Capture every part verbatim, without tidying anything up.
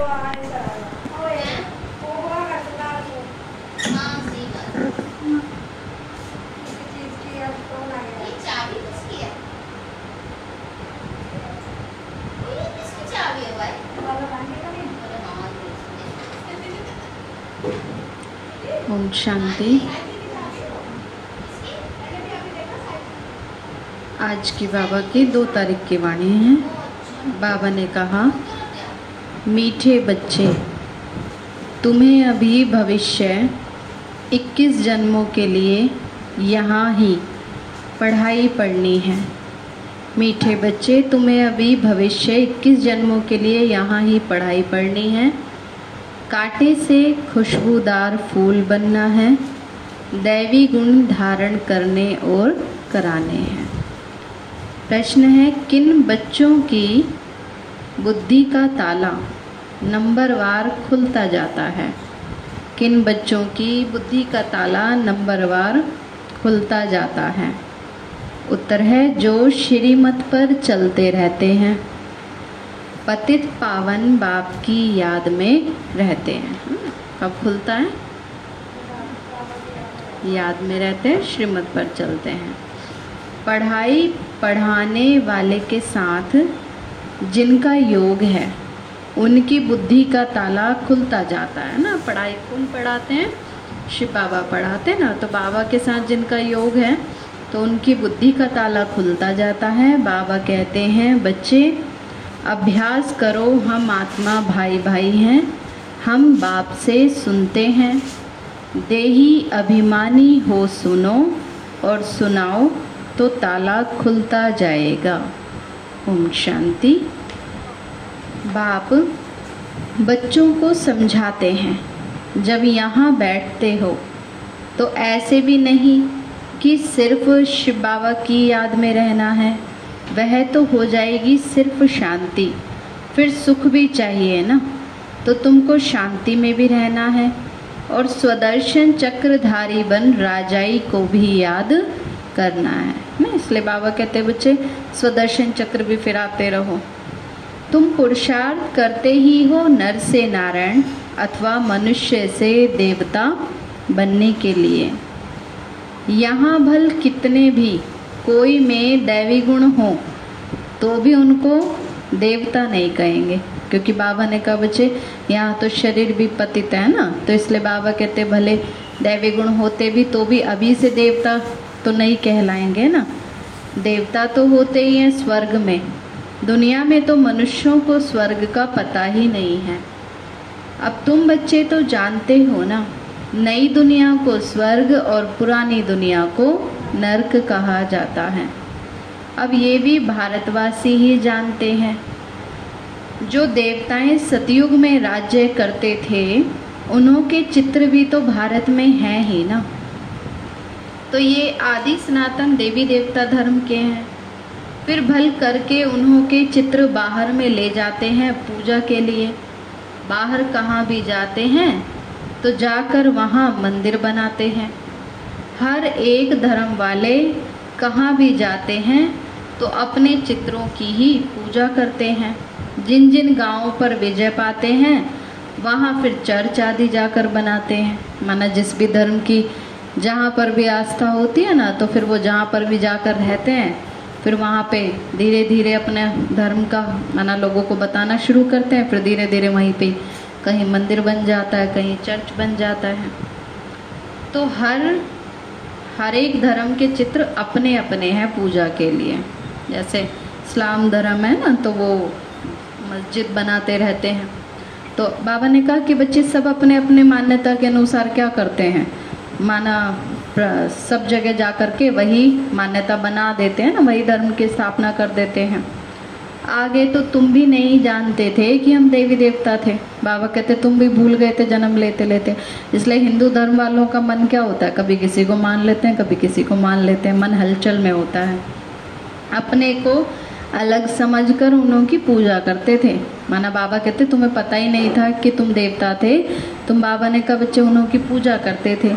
ओम शांति। आज की बाबा की दो तारीख की वाणी है। बाबा ने कहा, मीठे बच्चे, तुम्हें अभी भविष्य इक्कीस जन्मों के लिए यहाँ ही पढ़ाई पढ़नी है। मीठे बच्चे, तुम्हें अभी भविष्य इक्कीस जन्मों के लिए यहाँ ही पढ़ाई पढ़नी है। कांटे से खुशबूदार फूल बनना है, दैवी गुण धारण करने और कराने हैं। प्रश्न है, किन बच्चों की बुद्धि का ताला नंबरवार खुलता जाता है? किन बच्चों की बुद्धि का ताला नंबरवार खुलता जाता है? उत्तर है, जो श्रीमत पर चलते रहते हैं, पतित पावन बाप की याद में रहते हैं। कब खुलता है? याद में रहते हैं, श्रीमत पर चलते हैं। पढ़ाई पढ़ाने वाले के साथ जिनका योग है, उनकी बुद्धि का ताला खुलता जाता है ना। पढ़ाई कौन पढ़ाते हैं? श्री बाबा पढ़ाते हैं ना। तो बाबा के साथ जिनका योग है, तो उनकी बुद्धि का ताला खुलता जाता है। बाबा कहते हैं, बच्चे अभ्यास करो, हम आत्मा भाई भाई हैं, हम बाप से सुनते हैं। देही अभिमानी हो सुनो और सुनाओ, तो ताला खुलता जाएगा। ओम शांति। बाप बच्चों को समझाते हैं, जब यहाँ बैठते हो तो ऐसे भी नहीं कि सिर्फ शिव बाबा की याद में रहना है, वह तो हो जाएगी सिर्फ शांति, फिर सुख भी चाहिए ना। तो तुमको शांति में भी रहना है और स्वदर्शन चक्रधारी बन राजाई को भी याद करना है ना। इसलिए बाबा कहते हैं, बच्चे स्वदर्शन चक्र भी फिराते रहो। तुम पुरुषार्थ करते ही हो नर से नारायण अथवा मनुष्य से देवता बनने के लिए। यहाँ भल कितने भी कोई में दैवी गुण हो तो भी उनको देवता नहीं कहेंगे, क्योंकि बाबा ने कहा, बच्चे यहाँ तो शरीर भी पतित है ना। तो इसलिए बाबा कहते, भले दैवी गुण होते भी तो भी अभी से देवता तो नहीं कहलाएंगे ना। देवता तो होते ही हैं स्वर्ग में, दुनिया में तो मनुष्यों को स्वर्ग का पता ही नहीं है। अब तुम बच्चे तो जानते हो ना, नई दुनिया को स्वर्ग और पुरानी दुनिया को नर्क कहा जाता है। अब ये भी भारतवासी ही जानते हैं। जो देवताएं सतयुग में राज्य करते थे, उन्हों के चित्र भी तो भारत में हैं ही ना। तो ये आदि सनातन देवी देवता धर्म के हैं, फिर भल करके उन्हों के चित्र बाहर में ले जाते हैं पूजा के लिए। बाहर कहाँ भी जाते हैं तो जाकर वहाँ मंदिर बनाते हैं। हर एक धर्म वाले कहाँ भी जाते हैं तो अपने चित्रों की ही पूजा करते हैं। जिन जिन गांवों पर विजय पाते हैं, वहाँ फिर चर्च आदि जाकर बनाते हैं। माना जिस भी धर्म की जहाँ पर भी आस्था होती है ना, तो फिर वो जहाँ पर भी जाकर रहते हैं, फिर वहाँ पे धीरे धीरे अपने धर्म का माना लोगों को बताना शुरू करते हैं। फिर धीरे धीरे वहीं पे कहीं मंदिर बन जाता है, कहीं चर्च बन जाता है। तो हर हर एक धर्म के चित्र अपने अपने हैं पूजा के लिए। जैसे इस्लाम धर्म है ना, तो वो मस्जिद बनाते रहते हैं। तो बाबा ने कहा कि बच्चे सब अपने अपने मान्यता के अनुसार क्या करते हैं, माना सब जगह जा कर के वही मान्यता बना देते हैं ना, वही धर्म की स्थापना कर देते हैं। आगे तो तुम भी नहीं जानते थे कि हम देवी देवता थे। बाबा कहते, तुम भी भूल गए थे जन्म लेते लेते। इसलिए हिंदू धर्म वालों का मन क्या होता है, कभी किसी को मान लेते हैं, कभी किसी को मान लेते हैं। मन हलचल में होता है। अपने को अलग समझकर उन्हों की पूजा करते थे। माना बाबा कहते, तुम्हें पता ही नहीं था कि तुम देवता थे। तुम बाबा ने कहा, बच्चे उन्हों की पूजा करते थे।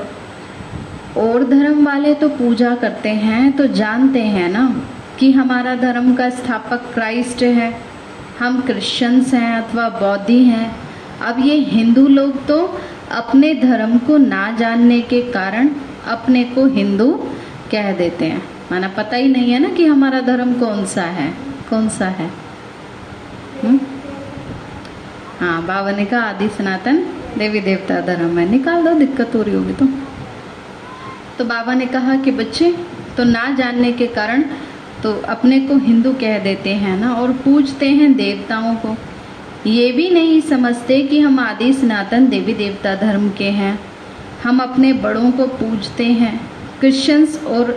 और धर्म वाले तो पूजा करते हैं, तो जानते हैं ना कि हमारा धर्म का स्थापक क्राइस्ट है, हम क्रिश्चियंस हैं अथवा बौद्धी हैं, अब ये हिंदू लोग तो अपने धर्म को ना जानने के कारण अपने को हिंदू कह देते हैं, माना पता ही नहीं है ना कि हमारा धर्म कौन सा है कौन सा है हुँ? हाँ, बाबा ने कहा आदि सनातन देवी देवता धर्म है, निकाल दो, दिक्कत हो रही होगी तो तो बाबा ने कहा कि बच्चे तो ना जानने के कारण तो अपने को हिंदू कह देते हैं ना, और पूजते हैं देवताओं को, ये भी नहीं समझते कि हम आदि सनातन देवी देवता धर्म के हैं, हम अपने बड़ों को पूजते हैं। क्रिश्चियंस और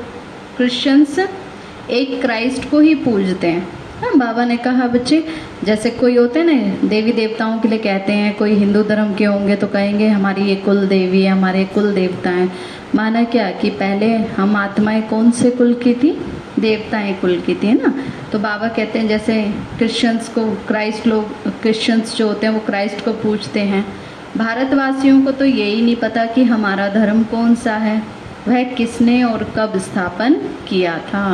क्रिश्चियंस एक क्राइस्ट को ही पूजते हैं ना। बाबा ने कहा बच्चे जैसे कोई होते हैं ना देवी देवताओं के लिए कहते हैं, कोई हिंदू धर्म के होंगे तो कहेंगे हमारी ये कुल देवी है, हमारे कुल देवता हैं। माना क्या कि पहले हम आत्माएं कौन से कुल की थी, देवताएं कुल की थी ना। तो बाबा कहते हैं जैसे क्रिश्चियंस को क्राइस्ट लोग क्रिश्चियंस जो होते हैं वो क्राइस्ट को पूजते हैं, भारतवासियों को तो यही नहीं पता कि हमारा धर्म कौन सा है, वह किसने और कब स्थापन किया था।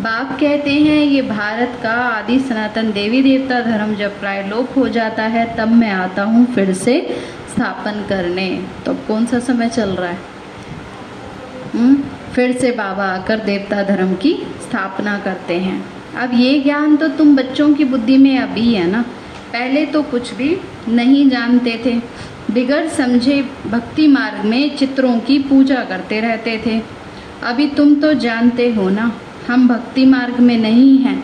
बाप कहते हैं ये भारत का आदि सनातन देवी देवता धर्म जब प्रायलोप हो जाता है तब मैं आता हूँ फिर से स्थापन करने। तो अब कौन सा समय चल रहा है हुँ? फिर से बाबा आकर देवता धर्म की स्थापना करते हैं। अब ये ज्ञान तो तुम बच्चों की बुद्धि में अभी है ना, पहले तो कुछ भी नहीं जानते थे, बिगड़ समझे भक्ति मार्ग में चित्रों की पूजा करते रहते थे। अभी तुम तो जानते हो ना हम भक्ति मार्ग में नहीं हैं,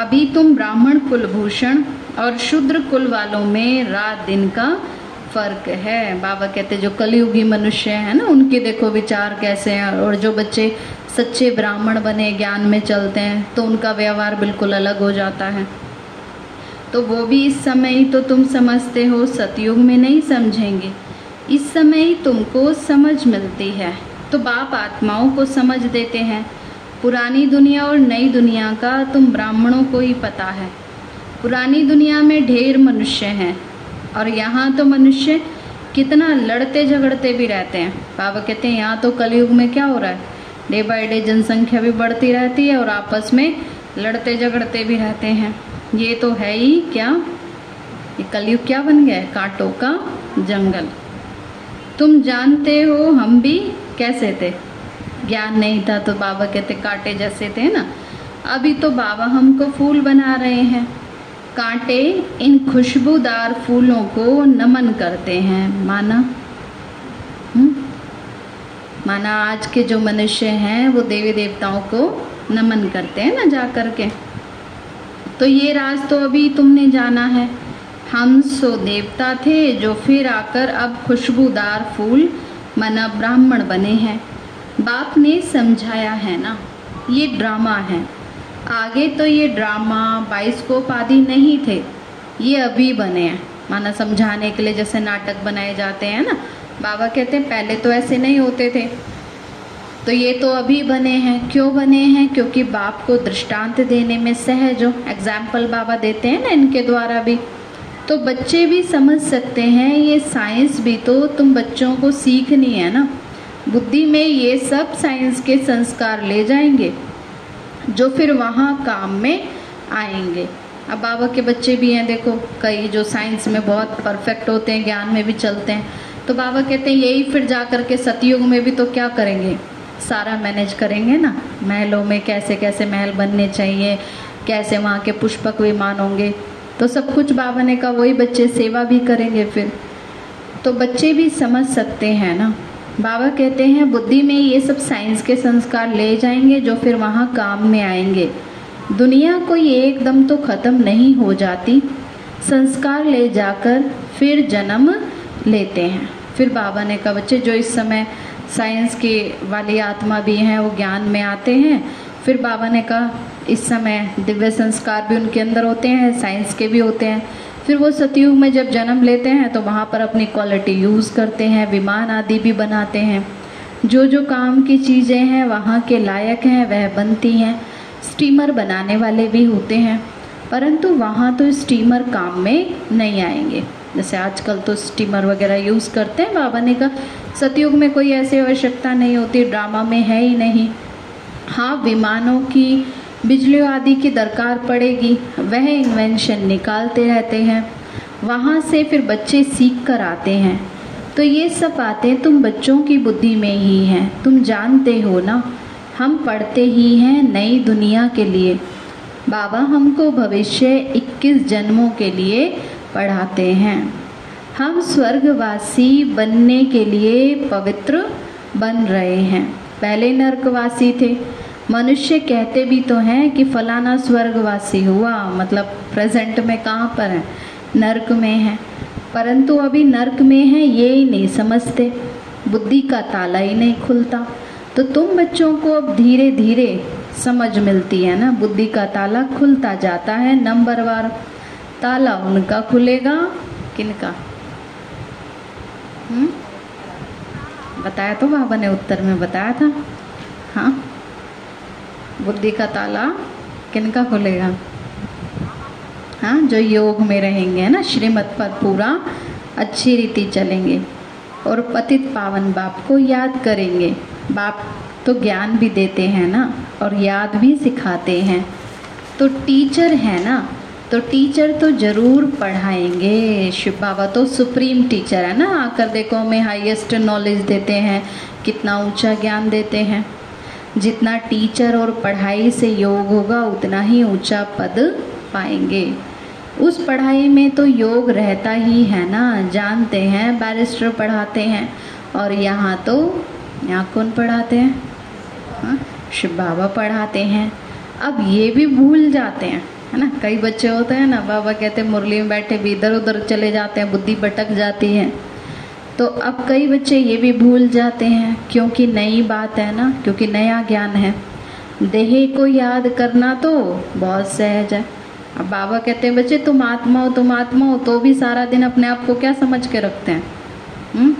अभी तुम ब्राह्मण कुलभूषण और शूद्र कुल वालों में रात दिन का फर्क है। बाबा कहते जो कलयुगी मनुष्य है ना उनके देखो विचार कैसे हैं, और जो बच्चे सच्चे ब्राह्मण बने ज्ञान में चलते हैं तो उनका व्यवहार बिल्कुल अलग हो जाता है। तो वो भी इस समय ही तो तुम समझते हो, सतयुग में नहीं समझेंगे, इस समय ही तुमको समझ मिलती है। तो बाप आत्माओं को समझ देते हैं, पुरानी दुनिया और नई दुनिया का तुम ब्राह्मणों को ही पता है। पुरानी दुनिया में ढेर मनुष्य हैं और यहाँ तो मनुष्य कितना लड़ते झगड़ते भी रहते हैं। बाबा कहते हैं यहाँ तो कलयुग में क्या हो रहा है, डे बाई डे जनसंख्या भी बढ़ती रहती है और आपस में लड़ते झगड़ते भी रहते हैं। ये तो है ही क्या, ये कलयुग क्या बन गया है, कांटों का जंगल। तुम जानते हो हम भी कैसे थे, ज्ञान नहीं था तो बाबा कहते कांटे जैसे थे ना। अभी तो बाबा हमको फूल बना रहे हैं, कांटे इन खुशबूदार फूलों को नमन करते हैं। माना हुँ? माना आज के जो मनुष्य हैं वो देवी देवताओं को नमन करते हैं ना जा करके। तो ये राज तो अभी तुमने जाना है, हम सो देवता थे जो फिर आकर अब खुशबूदार फूल माना ब्राह्मण बने हैं। बाप ने समझाया है ना, ये ड्रामा है, आगे तो ये ड्रामा बाइस्कोप आदि नहीं थे, ये अभी बने हैं। माना समझाने के लिए जैसे नाटक बनाए जाते हैं ना, बाबा कहते हैं पहले तो ऐसे नहीं होते थे, तो ये तो अभी बने हैं। क्यों बने हैं, क्योंकि बाप को दृष्टांत देने में सहज हो, एग्जाम्पल बाबा देते हैं ना इनके द्वारा भी, तो बच्चे भी समझ सकते हैं। ये साइंस भी तो तुम बच्चों को सीखनी है ना, बुद्धि में ये सब साइंस के संस्कार ले जाएंगे जो फिर वहाँ काम में आएंगे। अब बाबा के बच्चे भी हैं देखो, कई जो साइंस में बहुत परफेक्ट होते हैं, ज्ञान में भी चलते हैं। तो बाबा कहते हैं यही फिर जा कर के सतयुग में भी तो क्या करेंगे, सारा मैनेज करेंगे ना, महलों में कैसे कैसे महल बनने चाहिए, कैसे वहाँ के पुष्पक विमान होंगे, तो सब कुछ बाबा ने कहा वही बच्चे सेवा भी करेंगे फिर, तो बच्चे भी समझ सकते हैं ना। बाबा कहते हैं बुद्धि में ये सब साइंस के संस्कार ले जाएंगे जो फिर वहाँ काम में आएंगे। दुनिया कोई एकदम तो ख़त्म नहीं हो जाती, संस्कार ले जाकर फिर जन्म लेते हैं। फिर बाबा ने कहा बच्चे जो इस समय साइंस के वाली आत्मा भी हैं वो ज्ञान में आते हैं, फिर बाबा ने कहा इस समय दिव्य संस्कार भी उनके अंदर होते हैं, साइंस के भी होते हैं, फिर वो सतयुग में जब जन्म लेते हैं तो वहाँ पर अपनी क्वालिटी यूज़ करते हैं, विमान आदि भी बनाते हैं, जो जो काम की चीज़ें हैं वहाँ के लायक हैं वह बनती हैं। स्टीमर बनाने वाले भी होते हैं, परंतु वहाँ तो स्टीमर काम में नहीं आएंगे, जैसे आजकल तो स्टीमर वगैरह यूज़ करते हैं। बाबा ने कहा सतयुग में कोई ऐसी आवश्यकता नहीं होती, ड्रामा में है ही नहीं। हाँ, विमानों की बिजली आदि की दरकार पड़ेगी, वह इन्वेंशन निकालते रहते हैं, वहाँ से फिर बच्चे सीख कर आते हैं। तो ये सब बातें तुम बच्चों की बुद्धि में ही हैं, तुम जानते हो ना। हम पढ़ते ही हैं नई दुनिया के लिए, बाबा हमको भविष्य इक्कीस जन्मों के लिए पढ़ाते हैं। हम स्वर्गवासी बनने के लिए पवित्र बन रहे हैं, पहले नरकवासी थे। मनुष्य कहते भी तो हैं कि फलाना स्वर्गवासी हुआ, मतलब प्रेजेंट में कहाँ पर है, नरक में है, परंतु अभी नरक में है ये ही नहीं समझते, बुद्धि का ताला ही नहीं खुलता। तो तुम बच्चों को अब धीरे धीरे समझ मिलती है ना, बुद्धि का ताला खुलता जाता है नंबरवार। ताला उनका खुलेगा किनका? हम्म बताया तो बाबा ने, उत्तर में बताया था। हाँ, बुद्धि का ताला किनका खुलेगा? हाँ, जो योग में रहेंगे, है ना, श्रीमत पर पूरा अच्छी रीति चलेंगे और पतित पावन बाप को याद करेंगे। बाप तो ज्ञान भी देते हैं ना और याद भी सिखाते हैं, तो टीचर है ना, तो टीचर तो ज़रूर पढ़ाएंगे। शिव बाबा तो सुप्रीम टीचर है ना, आकर देखो हमें हाईएस्ट नॉलेज देते हैं, कितना ऊंचा ज्ञान देते हैं। जितना टीचर और पढ़ाई से योग होगा उतना ही ऊंचा पद पाएंगे। उस पढ़ाई में तो योग रहता ही है ना, जानते हैं बैरिस्टर पढ़ाते हैं, और यहाँ तो यहाँ कौन पढ़ाते हैं? शिव बाबा पढ़ाते हैं। अब ये भी भूल जाते हैं, है ना, कई बच्चे होते हैं ना, बाबा कहते हैं मुरली में बैठे भी इधर उधर चले जाते हैं, बुद्धि भटक जाती है। तो अब कई बच्चे ये भी भूल जाते हैं, क्योंकि नई बात है ना, क्योंकि नया ज्ञान है। देह को याद करना तो बहुत सहज है। अब बाबा कहते हैं बच्चे तुम आत्मा हो, तुम आत्मा हो, तो भी सारा दिन अपने आप को क्या समझ के रखते हैं? हुँ?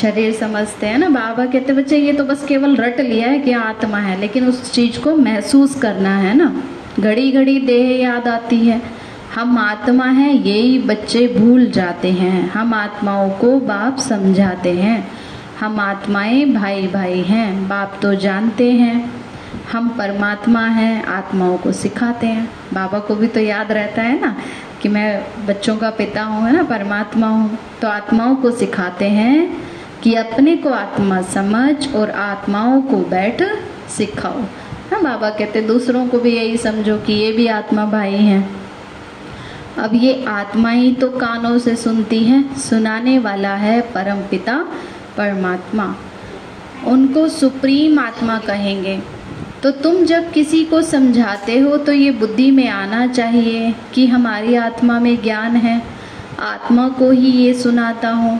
शरीर समझते हैं ना। बाबा कहते हैं बच्चे ये तो बस केवल रट लिया है कि आत्मा है, लेकिन उस चीज़ को महसूस करना है ना। घड़ी घड़ी देह याद आती है, हम आत्मा हैं, यही बच्चे भूल जाते हैं। हम आत्माओं को बाप समझाते हैं, हम आत्माएं भाई भाई हैं, बाप तो जानते हैं हम परमात्मा हैं, आत्माओं को सिखाते हैं। बाबा को भी तो याद रहता है ना कि मैं बच्चों का पिता हूँ, है ना, परमात्मा हूँ, तो आत्माओं को सिखाते हैं कि अपने को आत्मा समझ और आत्माओं को बैठ सिखाओ। हाँ, बाबा कहते दूसरों को भी यही समझो कि ये भी आत्मा भाई हैं। अब ये आत्मा ही तो कानों से सुनती है, सुनाने वाला है परम पिता परमात्मा, उनको सुप्रीम आत्मा कहेंगे। तो तुम जब किसी को समझाते हो तो ये बुद्धि में आना चाहिए कि हमारी आत्मा में ज्ञान है, आत्मा को ही ये सुनाता हूँ,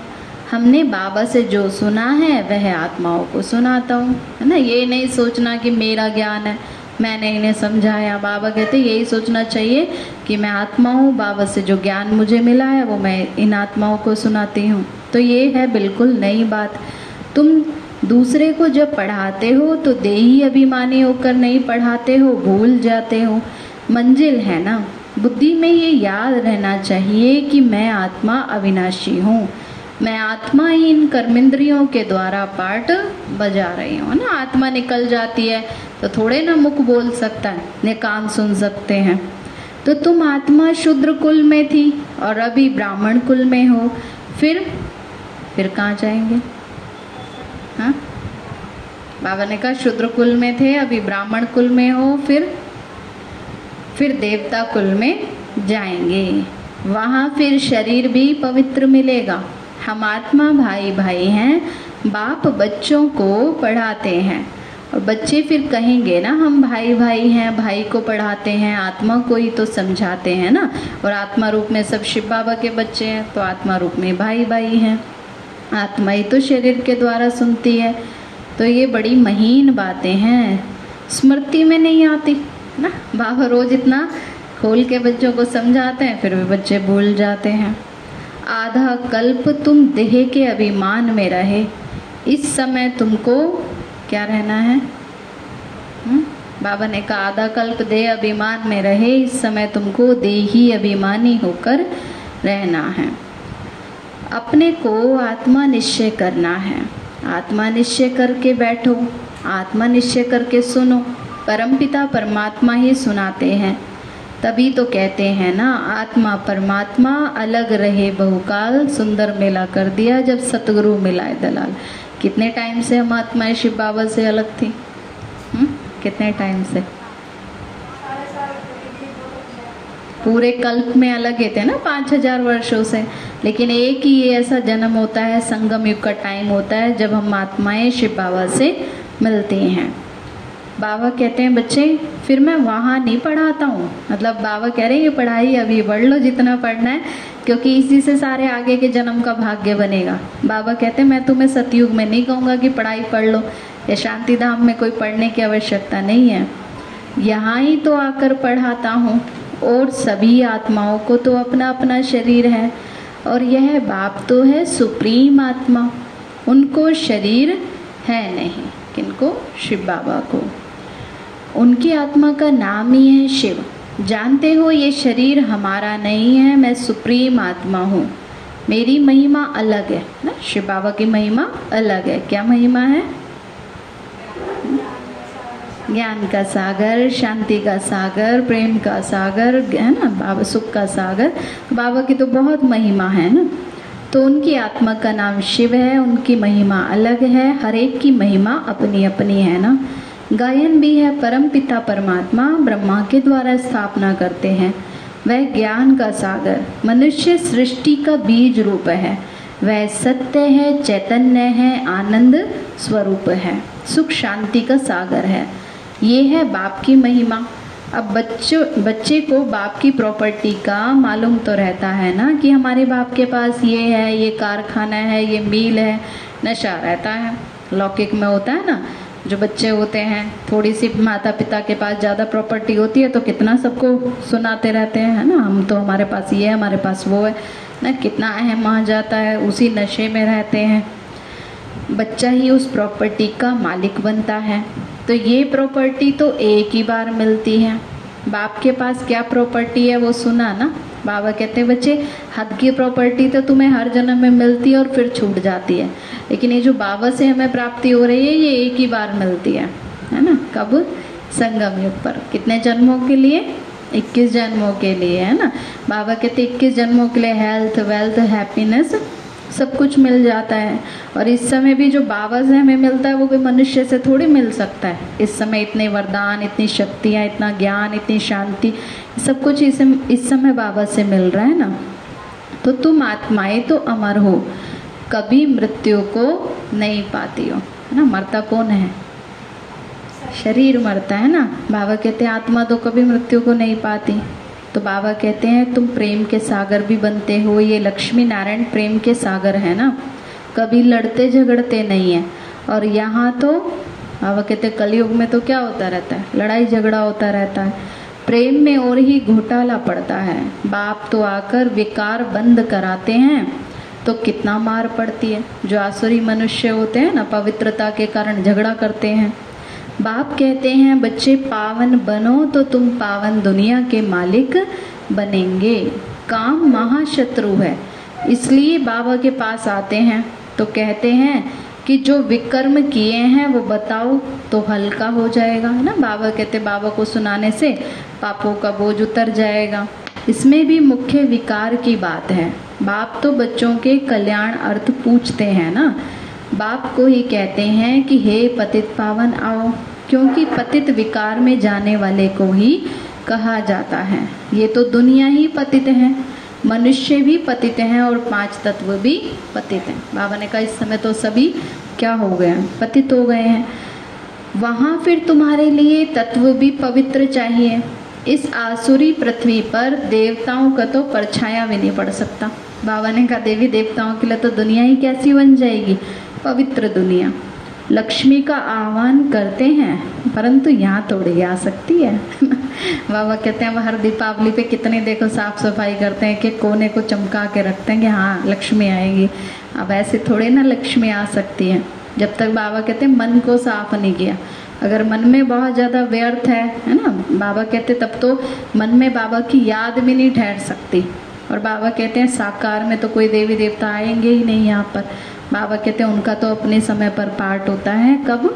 हमने बाबा से जो सुना है वह आत्माओं को सुनाता हूँ, है ना। ये नहीं सोचना कि मेरा ज्ञान है, मैंने इन्हें समझाया। बाबा कहते यही सोचना चाहिए कि मैं आत्मा हूँ, बाबा से जो ज्ञान मुझे मिला है वो मैं इन आत्माओं को सुनाती हूँ। तो ये है बिल्कुल नई बात। तुम दूसरे को जब पढ़ाते हो तो देही अभिमानी होकर नहीं पढ़ाते हो, भूल जाते हो। मंजिल है ना, बुद्धि में ये याद रहना चाहिए कि मैं आत्मा अविनाशी हूँ, मैं आत्मा ही इन कर्मेंद्रियों के द्वारा पाठ बजा रही हूँ ना। आत्मा निकल जाती है तो थोड़े ना मुख बोल सकता है, न कान सुन सकते हैं। तो तुम आत्मा शूद्र कुल में थी और अभी ब्राह्मण कुल में हो, फिर फिर कहाँ जाएंगे? हाँ, बाबा ने कहा शूद्र कुल में थे, अभी ब्राह्मण कुल में हो, फिर फिर देवता कुल में जाएंगे, वहाँ फिर शरीर भी पवित्र मिलेगा। हम आत्मा भाई भाई हैं, बाप बच्चों को पढ़ाते हैं और बच्चे फिर कहेंगे ना हम भाई भाई हैं, भाई को पढ़ाते हैं, आत्मा को ही तो समझाते हैं ना। और आत्मा रूप में सब शिव बाबा के बच्चे हैं, तो आत्मा रूप में भाई भाई हैं, आत्मा ही तो शरीर के द्वारा सुनती है। तो ये बड़ी महीन बातें हैं, स्मृति में नहीं आती ना। बाबा रोज इतना खोल के बच्चों को समझाते हैं, फिर भी बच्चे भूल जाते हैं। आधा कल्प तुम देह के अभिमान में रहे, इस समय तुमको क्या रहना है? हुँ? बाबा ने कहा आधा कल्प देह अभिमान में रहे, इस समय तुमको देही अभिमानी होकर रहना है। अपने को आत्मा निश्चय करना है, आत्मा निश्चय करके बैठो, आत्मा निश्चय करके सुनो। परमपिता परमात्मा ही सुनाते हैं। तभी तो कहते हैं ना, आत्मा परमात्मा अलग रहे बहुकाल, सुंदर मिला कर दिया जब सतगुरु मिलाए दलाल। कितने टाइम से हम आत्माएं शिव बाबा से अलग थी, हुँ? कितने टाइम से, पूरे कल्प में अलग थे ना, पाँच हजार वर्षों से। लेकिन एक ही ये ऐसा जन्म होता है, संगम युग का टाइम होता है, जब हम आत्माएं शिव बाबा से मिलती हैं। बाबा कहते हैं बच्चे फिर मैं वहाँ नहीं पढ़ाता हूँ, मतलब बाबा कह रहे हैं ये पढ़ाई अभी पढ़ लो जितना पढ़ना है, क्योंकि इसी से सारे आगे के जन्म का भाग्य बनेगा। बाबा कहते हैं मैं तुम्हें सतयुग में नहीं कहूँगा कि पढ़ाई पढ़ लो, या शांति धाम में कोई पढ़ने की आवश्यकता नहीं है, यहाँ ही तो आकर पढ़ाता हूँ। और सभी आत्माओं को तो अपना अपना शरीर है, और यह बाप तो है सुप्रीम आत्मा, उनको शरीर है नहीं। किनको? शिव बाबा को। उनकी आत्मा का नाम ही है शिव। जानते हो ये शरीर हमारा नहीं है, मैं सुप्रीम आत्मा हूँ, मेरी महिमा अलग है ना, शिव बाबा की महिमा अलग है। क्या महिमा है? ज्ञान का सागर, शांति का सागर, प्रेम का सागर, है ना, बाबा सुख का सागर। बाबा की तो बहुत महिमा है ना, तो उनकी आत्मा का नाम शिव है, उनकी महिमा अलग है। हर एक की महिमा अपनी अपनी है ना। गायन भी है, परम पिता परमात्मा ब्रह्मा के द्वारा स्थापना करते हैं। वह ज्ञान का सागर, मनुष्य सृष्टि का बीज रूप है, वह सत्य है, चैतन्य है, आनंद स्वरूप है, सुख शांति का सागर है। ये है बाप की महिमा। अब बच्चों बच्चे को बाप की प्रॉपर्टी का मालूम तो रहता है ना, कि हमारे बाप के पास ये है, ये कारखाना है, ये मिल है। नशा रहता है, लौकिक में होता है ना, जो बच्चे होते हैं, थोड़ी सी माता पिता के पास ज़्यादा प्रॉपर्टी होती है तो कितना सबको सुनाते रहते हैं, है ना, हम तो, हमारे पास ये है, हमारे पास वो है ना, कितना अहम आ जाता है। उसी नशे में रहते हैं। बच्चा ही उस प्रॉपर्टी का मालिक बनता है। तो ये प्रॉपर्टी तो एक ही बार मिलती है। बाप के पास क्या प्रॉपर्टी है वो सुना ना। बाबा कहते हैं बच्चे हद की प्रॉपर्टी तो तुम्हें हर जन्म में मिलती है और फिर छूट जाती है, लेकिन ये जो बाबा से हमें प्राप्ति हो रही है ये एक ही बार मिलती है, है ना। कब? संगम युग पर। कितने जन्मों के लिए? इक्कीस जन्मों के लिए, है ना। बाबा कहते इक्कीस जन्मों के लिए हेल्थ, वेल्थ, हैप्पीनेस सब कुछ मिल जाता है। और इस समय भी जो बाबा से हमें मिलता है वो कोई मनुष्य से थोड़ी मिल सकता है। इस समय इतने वरदान, इतनी शक्तियाँ, इतना ज्ञान, इतनी शांति, सब कुछ इस इस समय बाबा से मिल रहा है ना। तो तुम आत्माएं तो अमर हो, कभी मृत्यु को नहीं पाती हो, है ना। मरता कौन है? शरीर मरता है ना। बाबा कहते हैं आत्मा तो कभी मृत्यु को नहीं पाती। तो बाबा कहते हैं तुम प्रेम के सागर भी बनते हो। ये लक्ष्मी नारायण प्रेम के सागर है ना, कभी लड़ते झगड़ते नहीं है। और यहाँ तो बाबा कहते कलयुग में तो क्या होता रहता है, लड़ाई झगड़ा होता रहता है, प्रेम में और ही घोटाला पड़ता है। बाप तो आकर विकार बंद कराते हैं तो कितना मार पड़ती है। जो आसुरी मनुष्य होते हैं ना, पवित्रता के कारण झगड़ा करते हैं। बाप कहते हैं बच्चे पावन बनो तो तुम पावन दुनिया के मालिक बनेंगे। काम महाशत्रु है, इसलिए बाबा के पास आते हैं तो कहते हैं कि जो विकर्म किए हैं वो बताओ तो हल्का हो जाएगा, है ना। बाबा कहते बाबा को सुनाने से पापों का बोझ उतर जाएगा। इसमें भी मुख्य विकार की बात है। बाप तो बच्चों के कल्याण अर्थ पूछते हैं ना। बाप को ही कहते हैं कि हे पतित पावन आओ, क्योंकि पतित विकार में जाने वाले को ही कहा जाता है। ये तो दुनिया ही पतित है, मनुष्य भी पतित हैं और पांच तत्व भी पतित हैं। बाबा ने कहा इस समय तो सभी क्या हो गए हैं, पतित हो गए हैं। वहाँ फिर तुम्हारे लिए तत्व भी पवित्र चाहिए। इस आसुरी पृथ्वी पर देवताओं का तो परछाया भी नहीं पड़ सकता। बाबा ने कहा देवी देवताओं के लिए तो दुनिया ही कैसी बन जाएगी, पवित्र दुनिया। लक्ष्मी का आह्वान करते हैं परंतु यहाँ थोड़ी आ सकती है। बाबा कहते हैं हर दीपावली पे कितने देखो साफ सफाई करते हैं, कि कोने को चमका के रखते हैं कि हाँ लक्ष्मी आएगी। अब ऐसे थोड़े ना लक्ष्मी आ सकती है, जब तक बाबा कहते हैं मन को साफ नहीं किया। अगर मन में बहुत ज़्यादा व्यर्थ है, है ना, बाबा कहते तब तो मन में बाबा की याद भी नहीं ठहर सकती। और बाबा कहते हैं साकार में तो कोई देवी देवता आएंगे ही नहीं यहाँ पर। बाबा कहते हैं उनका तो अपने समय पर पाठ होता है। कब?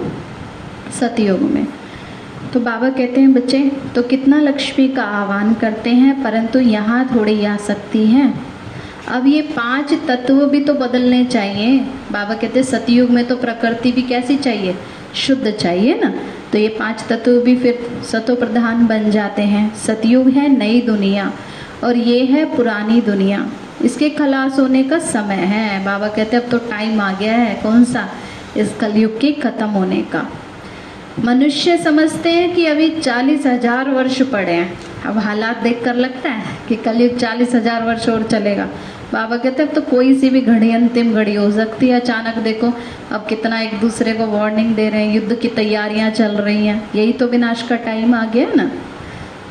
सतयुग में। तो बाबा कहते हैं बच्चे तो कितना लक्ष्मी का आह्वान करते हैं, परंतु यहाँ थोड़ी आ सकती हैं। अब ये पांच तत्व भी तो बदलने चाहिए। बाबा कहते हैं सतयुग में तो प्रकृति भी कैसी चाहिए, शुद्ध चाहिए ना, तो ये पांच तत्व भी फिर सतो प्रधान बन जाते हैं। सतयुग है नई दुनिया और ये है पुरानी दुनिया, इसके खलास होने का समय है। बाबा कहते हैं अब तो टाइम आ गया है, कौन सा, इस कलयुग के खत्म होने का। मनुष्य समझते हैं कि अभी चालीस हजार वर्ष पड़े हैं। अब हालात देखकर लगता है कि कलयुग चालीस हजार वर्ष और चलेगा। बाबा कहते हैं अब तो कोई सी भी घड़ी अंतिम घड़ी हो सकती है। अचानक देखो अब कितना एक दूसरे को वार्निंग दे रहे हैं, युद्ध की तैयारियां चल रही हैं, यही तो विनाश का टाइम आ गया ना।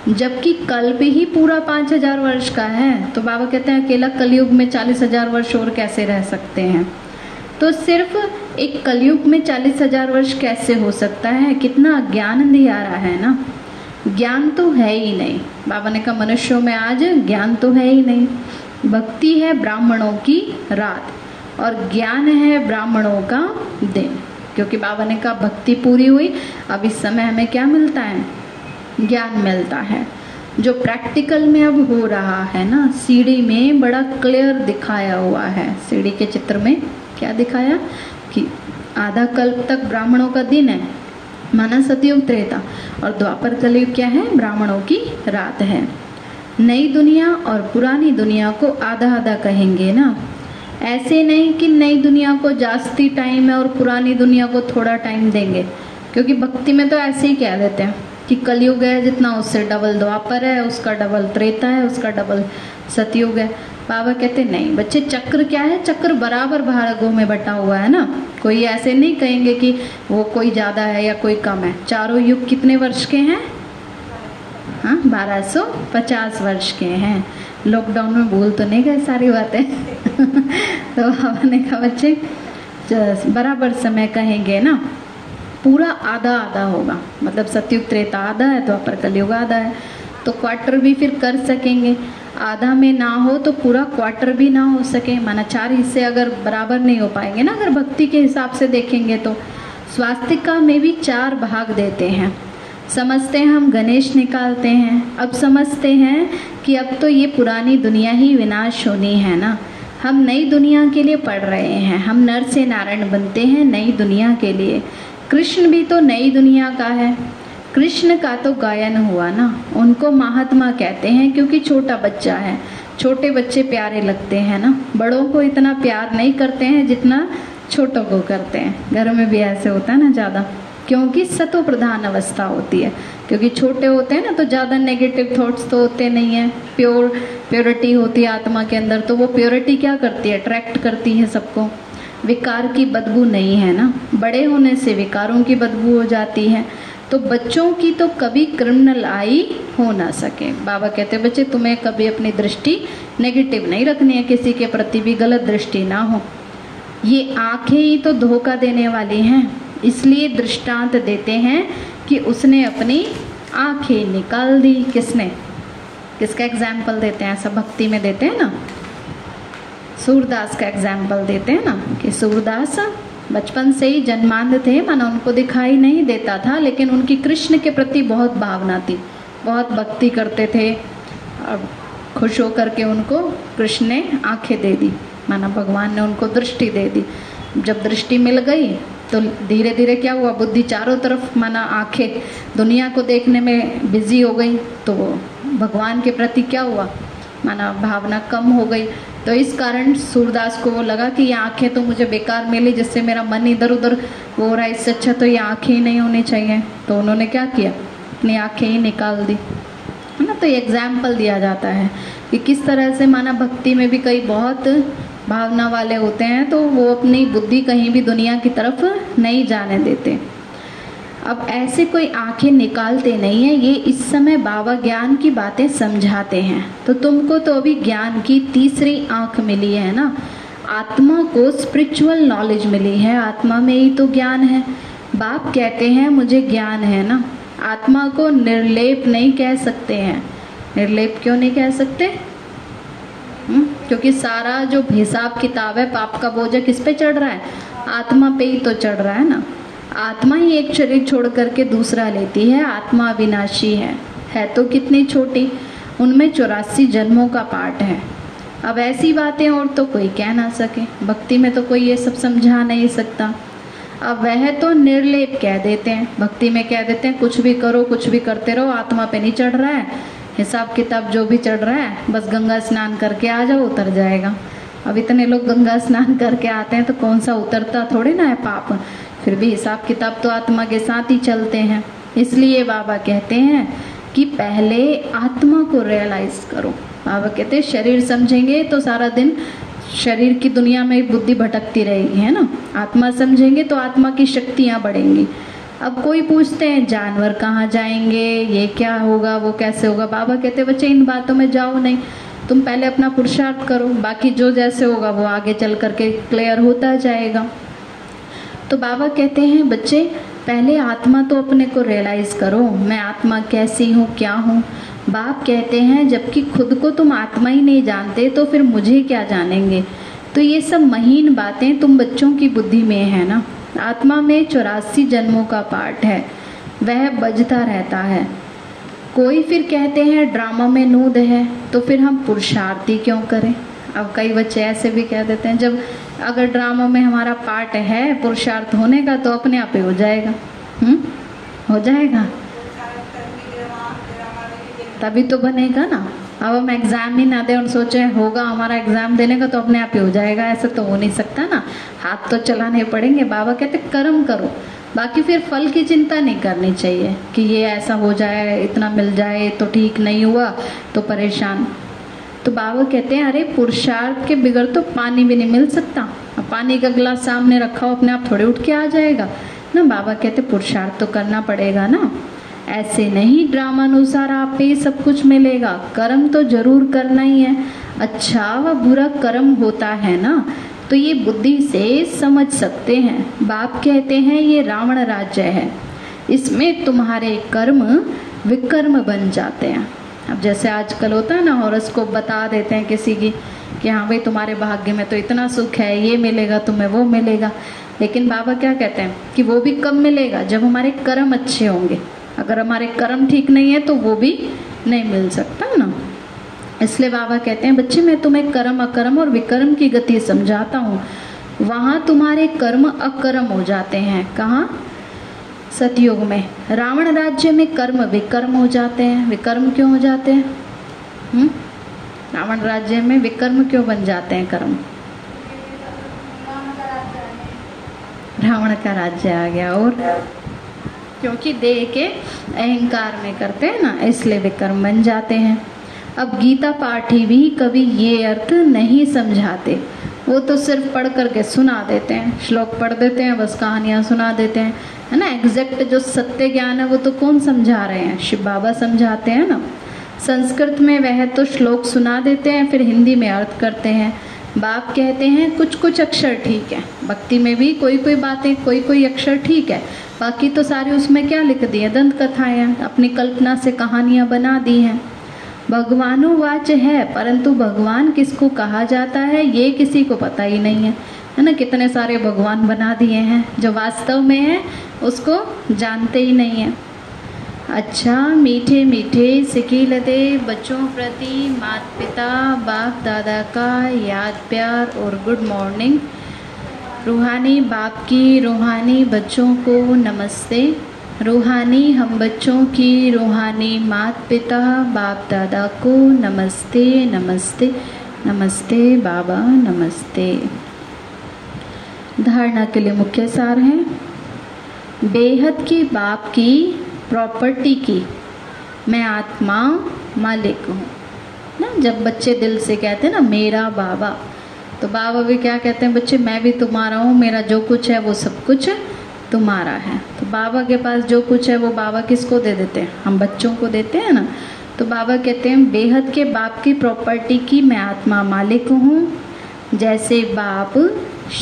जबकि कल्प ही पूरा पाँच हजार वर्ष का है, तो बाबा कहते हैं अकेला कलयुग में चालीस हजार वर्ष और कैसे रह सकते हैं। तो सिर्फ एक कलयुग में चालीस हजार वर्ष कैसे हो सकता है, कितना ज्ञान अंधियारा है ना, ज्ञान तो है ही नहीं। बाबा ने कहा मनुष्यों में आज ज्ञान तो है ही नहीं। भक्ति है ब्राह्मणों की रात और ज्ञान है ब्राह्मणों का दिन, क्योंकि बाबा ने कहा भक्ति पूरी हुई। अब इस समय हमें क्या मिलता है, ज्ञान मिलता है, जो प्रैक्टिकल में अब हो रहा है ना। सीढ़ी में बड़ा क्लियर दिखाया हुआ है, सीढ़ी के चित्र में क्या दिखाया कि आधा कल्प तक ब्राह्मणों का दिन है, माना सतयुग त्रेता, और द्वापर कलयुग क्या है, ब्राह्मणों की रात है। नई दुनिया और पुरानी दुनिया को आधा आधा कहेंगे ना, ऐसे नहीं कि नई दुनिया को जास्ती टाइम है और पुरानी दुनिया को थोड़ा टाइम देंगे, क्योंकि भक्ति में तो ऐसे ही कह देते हैं कि कलयुग है जितना उससे डबल द्वापर है, उसका डबल त्रेता है, उसका डबल सतयुग है। बाबा कहते नहीं बच्चे, चक्र क्या है, चक्र बराबर भागों में बटा हुआ है ना। कोई ऐसे नहीं कहेंगे कि वो कोई ज्यादा है या कोई कम है। चारों युग कितने वर्ष के हैं, हाँ बारह सौ पचास वर्ष के हैं। लॉकडाउन में भूल तो नहीं गए सारी बातें तो बाबा ने कहा बच्चे बराबर समय कहेंगे ना, पूरा आधा आधा होगा, मतलब सतयुग त्रेता आधा है, द्वापर कलयुग आधा है, तो क्वार्टर भी फिर कर सकेंगे। आधा में ना हो तो पूरा क्वार्टर भी ना हो सके, माना चार हिस्से अगर बराबर नहीं हो पाएंगे ना, अगर भक्ति के हिसाब से देखेंगे तो। स्वास्तिका में भी चार भाग देते हैं, समझते हैं हम गणेश निकालते हैं। अब समझते हैं कि अब तो ये पुरानी दुनिया ही विनाश होनी है ना, हम नई दुनिया के लिए पढ़ रहे हैं, हम नर से नारायण बनते हैं नई दुनिया के लिए। कृष्ण भी तो नई दुनिया का है, कृष्ण का तो गायन हुआ ना, उनको महात्मा कहते हैं क्योंकि छोटा बच्चा है, छोटे बच्चे प्यारे लगते हैं ना। बड़ों को इतना प्यार नहीं करते हैं जितना छोटों को करते हैं, घरों में भी ऐसे होता है ना ज़्यादा, क्योंकि सतो प्रधान अवस्था होती है। क्योंकि छोटे होते हैं ना तो ज़्यादा नेगेटिव थॉट्स तो होते नहीं हैं, प्योर प्योरिटी होती है आत्मा के अंदर, तो वो प्योरिटी क्या करती है, अट्रैक्ट करती है सबको, विकार की बदबू नहीं है ना। बड़े होने से विकारों की बदबू हो जाती है, तो बच्चों की तो कभी क्रिमिनल आई हो ना सके। बाबा कहते हैं बच्चे तुम्हें कभी अपनी दृष्टि नेगेटिव नहीं रखनी है, किसी के प्रति भी गलत दृष्टि ना हो। ये आंखें ही तो धोखा देने वाली हैं, इसलिए दृष्टांत देते हैं कि उसने अपनी आंखें निकाल दी। किसने, किसका एग्जाम्पल देते हैं, ऐसा भक्ति में देते हैं ना, सूरदास का एग्जाम्पल देते हैं ना, कि सूरदास बचपन से ही जन्मांध थे, माना उनको दिखाई नहीं देता था, लेकिन उनकी कृष्ण के प्रति बहुत भावना थी, बहुत भक्ति करते थे, और खुश होकर के उनको कृष्ण ने आंखें दे दी, माना भगवान ने उनको दृष्टि दे दी। जब दृष्टि मिल गई तो धीरे धीरे क्या हुआ, बुद्धि चारों तरफ, माना आंखें दुनिया को देखने में बिजी हो गई, तो भगवान के प्रति क्या हुआ, माना भावना कम हो गई। तो इस कारण सूरदास को वो लगा कि ये आंखें तो मुझे बेकार मिली, जिससे मेरा मन इधर उधर हो रहा है, इससे अच्छा तो ये आंखें ही नहीं होनी चाहिए। तो उन्होंने क्या किया, अपनी आंखें ही निकाल दी, है ना। तो ये एग्जाम्पल दिया जाता है कि किस तरह से, माना भक्ति में भी कई बहुत भावना वाले होते हैं, तो वो अपनी बुद्धि कहीं भी दुनिया की तरफ नहीं जाने देते। अब ऐसे कोई आंखें निकालते नहीं है, ये इस समय बाबा ज्ञान की बातें समझाते हैं। तो तुमको तो अभी ज्ञान की तीसरी आंख मिली है ना, आत्मा को स्पिरिचुअल नॉलेज मिली है, आत्मा में ही तो ज्ञान है। बाप कहते हैं मुझे ज्ञान है ना, आत्मा को निर्लेप नहीं कह सकते हैं। निर्लेप क्यों नहीं कह सकते, हुँ? क्योंकि सारा जो हिसाब किताब है, पाप का बोझ किस पे चढ़ रहा है, आत्मा पे ही तो चढ़ रहा है ना। आत्मा ही एक शरीर छोड़ करके दूसरा लेती है, आत्मा अविनाशी है, है तो कितनी छोटी, उनमें चौरासी जन्मों का पाठ है। अब ऐसी बातें और तो कोई कह ना सके, भक्ति में तो कोई ये सब समझा नहीं सकता। अब वह तो निर्लेप कह देते हैं, भक्ति में कह देते हैं कुछ भी करो, कुछ भी करते रहो, आत्मा पे नहीं चढ़ रहा है, हिसाब किताब जो भी चढ़ रहा है बस गंगा स्नान करके आ जाओ, उतर जाएगा। अब इतने लोग गंगा स्नान करके आते हैं तो कौन सा उतरता थोड़े ना है पाप, फिर भी हिसाब किताब तो आत्मा के साथ ही चलते हैं। इसलिए बाबा कहते हैं कि पहले आत्मा को रियलाइज करो। बाबा कहते हैं शरीर समझेंगे तो सारा दिन शरीर की दुनिया में बुद्धि भटकती रहेगी, है ना, आत्मा समझेंगे तो आत्मा की शक्तियाँ बढ़ेंगी। अब कोई पूछते हैं जानवर कहाँ जाएंगे, ये क्या होगा, वो कैसे होगा, बाबा कहते बच्चे इन बातों में जाओ नहीं, तुम पहले अपना पुरुषार्थ करो, बाकी जो जैसे होगा वो आगे चल करके क्लियर होता जाएगा। तो बाबा कहते हैं बच्चे पहले आत्मा तो अपने को रियलाइज करो, मैं आत्मा कैसी हूँ, क्या हूँ। बाप कहते हैं जबकि खुद को तुम आत्मा ही नहीं जानते तो फिर मुझे क्या जानेंगे। तो ये सब महीन बातें तुम बच्चों की बुद्धि में है ना। आत्मा में चौरासी जन्मों का पाठ है, वह बजता रहता है। कोई फिर कहते हैं ड्रामा में नूद है तो फिर हम पुरुषार्थी क्यों करें। अब कई बच्चे ऐसे भी कह देते हैं जब अगर ड्रामा में हमारा पार्ट है पुरुषार्थ होने का तो अपने आप ही हो जाएगा। हम्म हो जाएगा तभी तो बनेगा ना। अब हम एग्जाम ही ना दें और सोचे होगा हमारा एग्जाम देने का तो अपने आप ही हो जाएगा, ऐसा तो हो नहीं सकता ना, हाथ तो चलाने पड़ेंगे। बाबा कहते कर्म करो, बाकी फिर फल की चिंता नहीं करनी चाहिए कि ये ऐसा हो जाए, इतना मिल जाए तो ठीक, नहीं हुआ तो परेशान। तो बाबा कहते हैं अरे पुरुषार्थ के बिगड़ तो पानी भी नहीं मिल सकता, पानी का गिलास सामने रखा हो अपने आप थोड़े उठ के आ जाएगा ना। बाबा कहते पुरुषार्थ तो करना पड़ेगा ना, ऐसे नहीं ड्रामा अनुसार आप पे सब कुछ मिलेगा, कर्म तो जरूर करना ही है। अच्छा व बुरा कर्म होता है ना, तो ये बुद्धि से समझ सकते हैं। बाप कहते हैं ये रावण राज्य है, इसमें तुम्हारे कर्म विकर्म बन जाते हैं। अब जैसे आजकल होता है ना, हॉरोस्कोप बता देते हैं किसी की कि हाँ भाई तुम्हारे भाग्य में तो इतना सुख है, ये मिलेगा तुम्हें, वो मिलेगा। लेकिन बाबा क्या कहते हैं कि वो भी कब मिलेगा, जब हमारे कर्म अच्छे होंगे। अगर हमारे कर्म ठीक नहीं है तो वो भी नहीं मिल सकता ना। इसलिए बाबा कहते हैं बच्चे मैं तुम्हें कर्म अकर्म और विकर्म की गति समझाता हूँ, वहाँ तुम्हारे कर्म अकर्म हो जाते हैं। कहाँ? सतयुग में। रावण राज्य में कर्म विकर्म हो जाते हैं। विकर्म क्यों हो जाते हैं? हम्म रावण राज्य में विकर्म क्यों बन जाते हैं? कर्म रावण का राज्य आ गया, और क्योंकि देह के अहंकार में करते हैं ना, इसलिए विकर्म बन जाते हैं। अब गीता पाठी भी कभी ये अर्थ नहीं समझाते, वो तो सिर्फ पढ़ करके सुना देते हैं, श्लोक पढ़ देते हैं, बस कहानियाँ सुना देते हैं, है ना। एग्जैक्ट जो सत्य ज्ञान है वो तो कौन समझा रहे हैं? शिव बाबा समझाते हैं ना। संस्कृत में वह तो श्लोक सुना देते हैं, फिर हिंदी में अर्थ करते हैं। बाप कहते हैं कुछ कुछ अक्षर ठीक है, भक्ति में भी कोई कोई बातें, कोई कोई अक्षर ठीक है, बाकी तो सारे उसमें क्या लिख दिए, दंत कथाएं हैं, अपनी कल्पना से कहानियाँ बना दी हैं। भगवानुवाच है, परंतु भगवान किसको कहा जाता है ये किसी को पता ही नहीं है, है ना। कितने सारे भगवान बना दिए हैं, जो वास्तव में है उसको जानते ही नहीं है। अच्छा मीठे मीठे सिकीलते बच्चों प्रति मात पिता बाप दादा का याद प्यार और गुड मॉर्निंग। रूहानी बाप की रूहानी बच्चों को नमस्ते। रूहानी हम बच्चों की रूहानी मात पिता बाप दादा को नमस्ते नमस्ते नमस्ते बाबा नमस्ते। धारणा के लिए मुख्य सार हैं बेहद की बाप की प्रॉपर्टी की, मैं आत्मा मालिक हूँ ना। जब बच्चे दिल से कहते हैं ना मेरा बाबा, तो बाबा भी क्या कहते हैं बच्चे मैं भी तुम्हारा हूँ, मेरा जो कुछ है वो सब कुछ तुम्हारा है। तो बाबा के पास जो कुछ है वो बाबा किसको दे देते हैं? हम बच्चों को देते हैं ना। तो बाबा कहते हैं बेहद के बाप की प्रॉपर्टी की, मैं आत्मा मालिक हूँ। जैसे बाप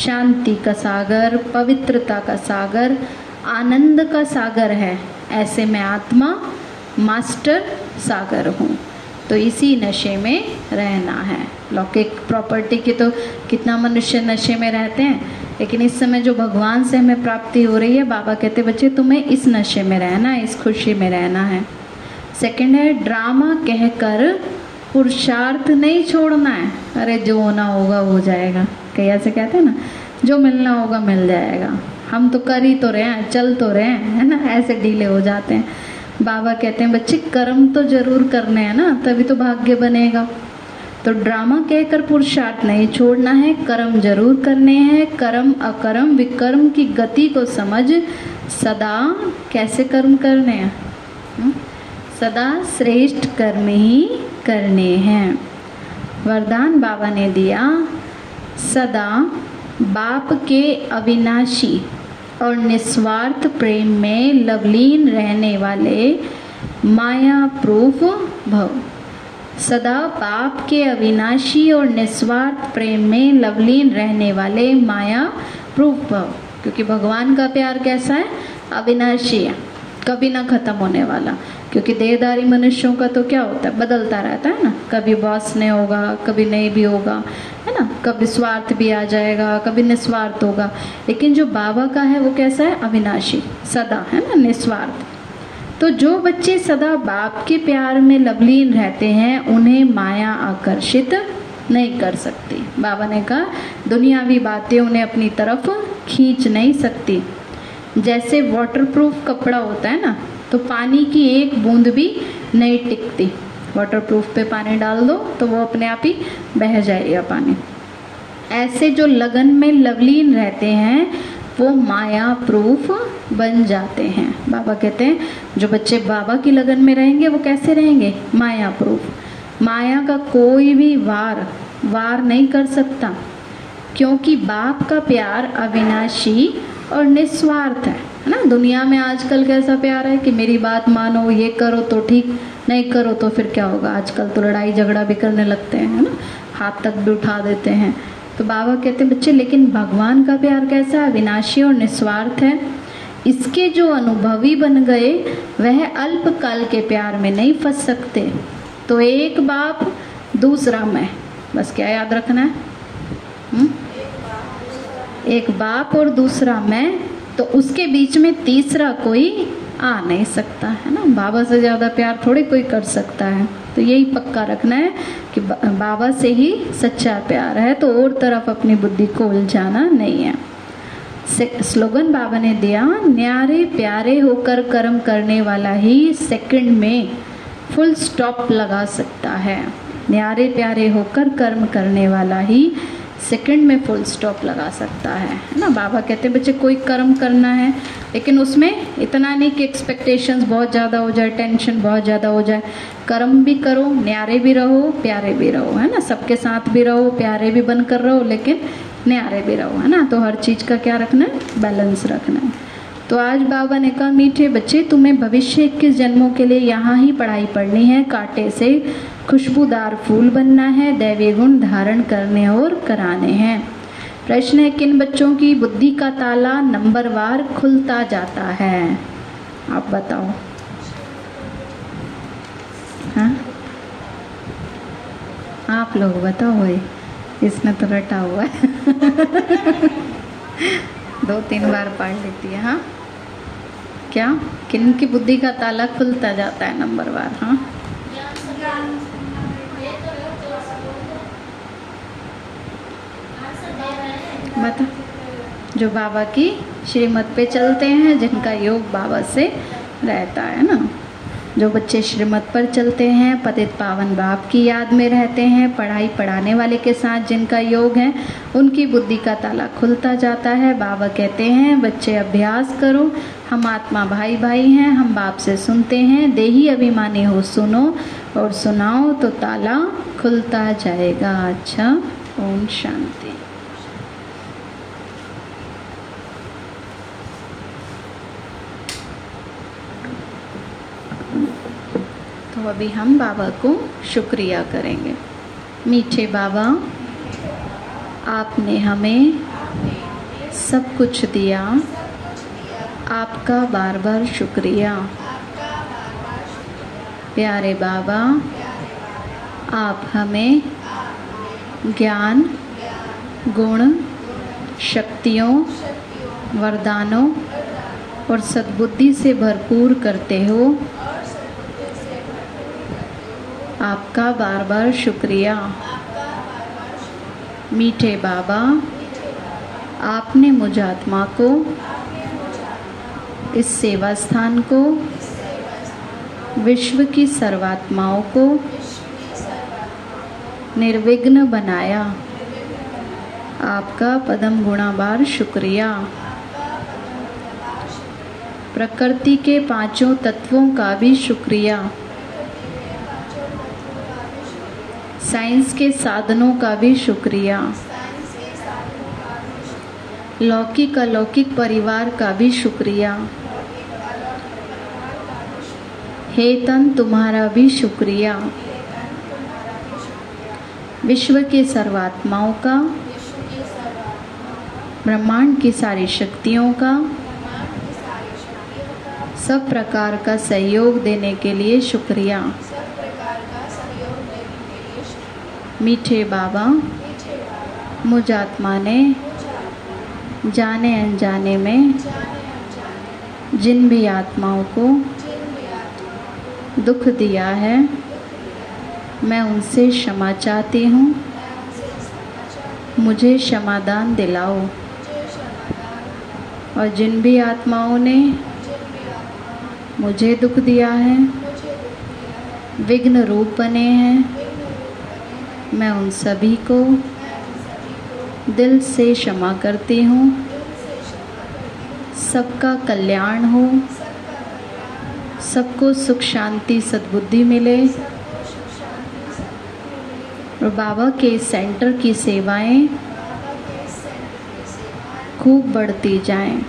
शांति का सागर, पवित्रता का सागर, आनंद का सागर है, ऐसे मैं आत्मा मास्टर सागर हूँ। तो इसी नशे में रहना है। लौकिक प्रॉपर्टी की तो कितना मनुष्य नशे में रहते हैं, लेकिन इस समय जो भगवान से हमें प्राप्ति हो रही है, बाबा कहते बच्चे तुम्हें इस नशे में रहना है, इस खुशी में रहना है। सेकंड है ड्रामा कहकर पुरुषार्थ नहीं छोड़ना है। अरे जो होना होगा हो जाएगा, कहीं ऐसे कहते हैं ना, जो मिलना होगा मिल जाएगा, हम तो कर ही तो रहे हैं, चल तो रहे हैं, है ना, ऐसे डीले हो जाते हैं। बाबा कहते हैं बच्चे कर्म तो जरूर करने हैं ना, तभी तो भाग्य बनेगा। तो ड्रामा कहकर पुरुषार्थ नहीं छोड़ना है, कर्म जरूर करने हैं। कर्म अकर्म विकर्म की गति को समझ सदा कैसे कर्म करने हैं, हुँ? सदा श्रेष्ठ कर्म ही करने हैं। वरदान बाबा ने दिया सदा बाप के अविनाशी और निस्वार्थ प्रेम में लवलीन रहने वाले माया प्रूफ भव। सदा बाप के अविनाशी और निस्वार्थ प्रेम में लवलीन रहने वाले माया प्रूफ भव, क्योंकि भगवान का प्यार कैसा है, अविनाशी है, कभी ना खत्म होने वाला। क्योंकि देहधारी मनुष्यों का तो क्या होता है, बदलता रहता है ना, कभी बॉस ने होगा, कभी नहीं भी होगा, है ना, कभी स्वार्थ भी आ जाएगा, कभी निस्वार्थ होगा। लेकिन जो बाबा का है वो कैसा है, अविनाशी सदा, है ना, निस्वार्थ। तो जो बच्चे सदा बाप के प्यार में लवलीन रहते हैं उन्हें माया आकर्षित नहीं कर सकती। बाबा ने कहा दुनियावी बातें उन्हें अपनी तरफ खींच नहीं सकती। जैसे वाटरप्रूफ कपड़ा होता है ना, तो पानी की एक बूंद भी नहीं टिकती। वाटरप्रूफ पे पानी डाल दो तो वो अपने आप ही बह जाएगा पानी। ऐसे जो लगन में लवलीन रहते हैं वो माया प्रूफ बन जाते हैं। बाबा कहते हैं जो बच्चे बाबा की लगन में रहेंगे वो कैसे रहेंगे, माया प्रूफ। माया का कोई भी वार वार नहीं कर सकता, क्योंकि बाप का प्यार अविनाशी और निस्वार्थ है, है ना। दुनिया में आजकल कैसा प्यार है कि मेरी बात मानो, ये करो तो ठीक, नहीं करो तो फिर क्या होगा। आजकल तो लड़ाई झगड़ा भी करने लगते हैं, है ना, हाथ तक भी उठा देते हैं। तो बाबा कहते हैं बच्चे, लेकिन भगवान का प्यार कैसा है, अविनाशी और निस्वार्थ है। इसके जो अनुभवी बन गए वह अल्पकाल के प्यार में नहीं फंस सकते। तो एक बाप दूसरा मैं, बस क्या याद रखना है, हुँ? एक बाप और दूसरा मैं, तो उसके बीच में तीसरा कोई आ नहीं सकता, है ना। बाबा से ज़्यादा प्यार थोड़ी कोई कर सकता है। तो यही पक्का रखना है कि बाबा से ही सच्चा प्यार है, तो और तरफ अपनी बुद्धि को उलझाना नहीं है। स्लोगन बाबा ने दिया न्यारे प्यारे होकर कर्म करने वाला ही सेकंड में फुल स्टॉप लगा सकता है। न्यारे प्यारे होकर कर्म करने वाला ही सेकंड में फुल स्टॉप लगा सकता है, है ना। बाबा कहते हैं बच्चे कोई कर्म करना है, लेकिन उसमें इतना नहीं कि एक्सपेक्टेशंस बहुत ज़्यादा हो जाए, टेंशन बहुत ज़्यादा हो जाए। कर्म भी करो, न्यारे भी रहो, प्यारे भी रहो, है ना, सबके साथ भी रहो, प्यारे भी बनकर रहो, लेकिन न्यारे भी रहो, है ना। तो हर चीज़ का क्या रखना है, बैलेंस रखना है। तो आज बाबा ने कहा मीठे बच्चे, तुम्हें भविष्य इक्कीस जन्मों के लिए यहाँ ही पढ़ाई पढ़नी है। कांटे से खुशबूदार फूल बनना है, दैवीय गुण धारण करने और कराने हैं। प्रश्न है किन बच्चों की बुद्धि का ताला नंबरवार खुलता जाता है, आप बताओ। हाँ आप लोग बताओ भाई, इसने तो रटा हुआ है। दो तीन बार पढ़ लेती है। हाँ क्या, किन की बुद्धि का ताला खुलता जाता है नंबर बार। हाँ बता, जो बाबा की श्रीमत पे चलते हैं, जिनका योग बाबा से रहता है ना। जो बच्चे श्रीमत पर चलते हैं, पतित पावन बाप की याद में रहते हैं, पढ़ाई पढ़ाने वाले के साथ जिनका योग है, उनकी बुद्धि का ताला खुलता जाता है। बाबा कहते हैं बच्चे अभ्यास करो, हम आत्मा भाई भाई हैं, हम बाप से सुनते हैं, देही अभिमानी हो, सुनो और सुनाओ तो ताला खुलता जाएगा। अच्छा, ओम शांति। तो अभी हम बाबा को शुक्रिया करेंगे। मीठे बाबा, आपने हमें सब कुछ दिया, आपका बार बार शुक्रिया। प्यारे बाबा, आप हमें ज्ञान, गुण, शक्तियों, वरदानों और सद्बुद्धि से भरपूर करते हो। आपका बार बार शुक्रिया। मीठे बाबा, आपने मुझ आत्मा को, इस सेवा स्थान को, विश्व की सर्वात्माओं को निर्विघ्न बनाया। आपका पदम गुणाबार शुक्रिया। प्रकृति के पांचों तत्वों का भी शुक्रिया। साइंस के साधनों का भी शुक्रिया। लौकिक अलौकिक परिवार का भी शुक्रिया। हे तन, तुम्हारा भी शुक्रिया। विश्व के सर्वात्माओं का, ब्रह्मांड की सारी शक्तियों का, सब प्रकार का सहयोग देने के लिए शुक्रिया। मीठे बाबा, मुझ आत्मा ने जाने अनजाने में जिन भी आत्माओं को दुख दिया है, मैं उनसे क्षमा चाहती हूँ। मुझे क्षमादान दिलाओ। और जिन भी आत्माओं ने मुझे दुख दिया है, विघ्न रूप बने हैं, मैं उन सभी को दिल से क्षमा करती हूँ। सबका कल्याण हो, सबको सुख शांति सद्बुद्धि मिले और बाबा के सेंटर की सेवाएं खूब बढ़ती जाएं।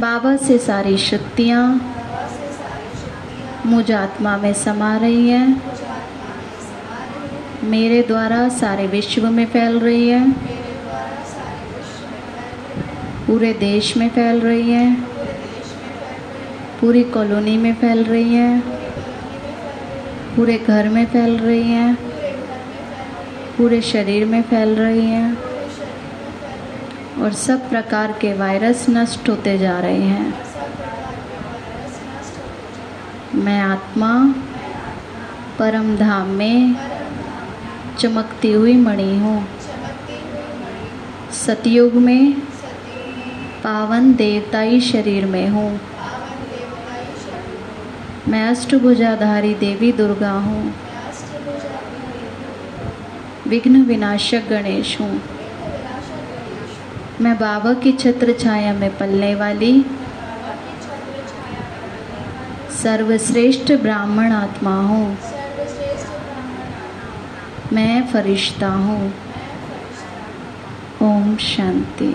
बाबा से सारी शक्तियाँ मुझ आत्मा में समा रही हैं, मेरे द्वारा सारे विश्व में फैल रही है, पूरे देश में फैल रही है, पूरी कॉलोनी में फैल रही है, पूरे घर में फैल रही है, पूरे शरीर में फैल रही है और सब प्रकार के वायरस नष्ट होते जा रहे हैं। मैं आत्मा परम धाम में चमकती हुई मणि हूँ। सतयुग में पावन देवताई शरीर में हूँ। मैं अष्टभुजाधारी देवी दुर्गा हूँ। विघ्न विनाशक गणेश हूँ। मैं बाबा की छत्र छाया में पलने वाली सर्वश्रेष्ठ ब्राह्मण आत्मा हूँ। मैं फरिश्ता हूँ। ओम शांति।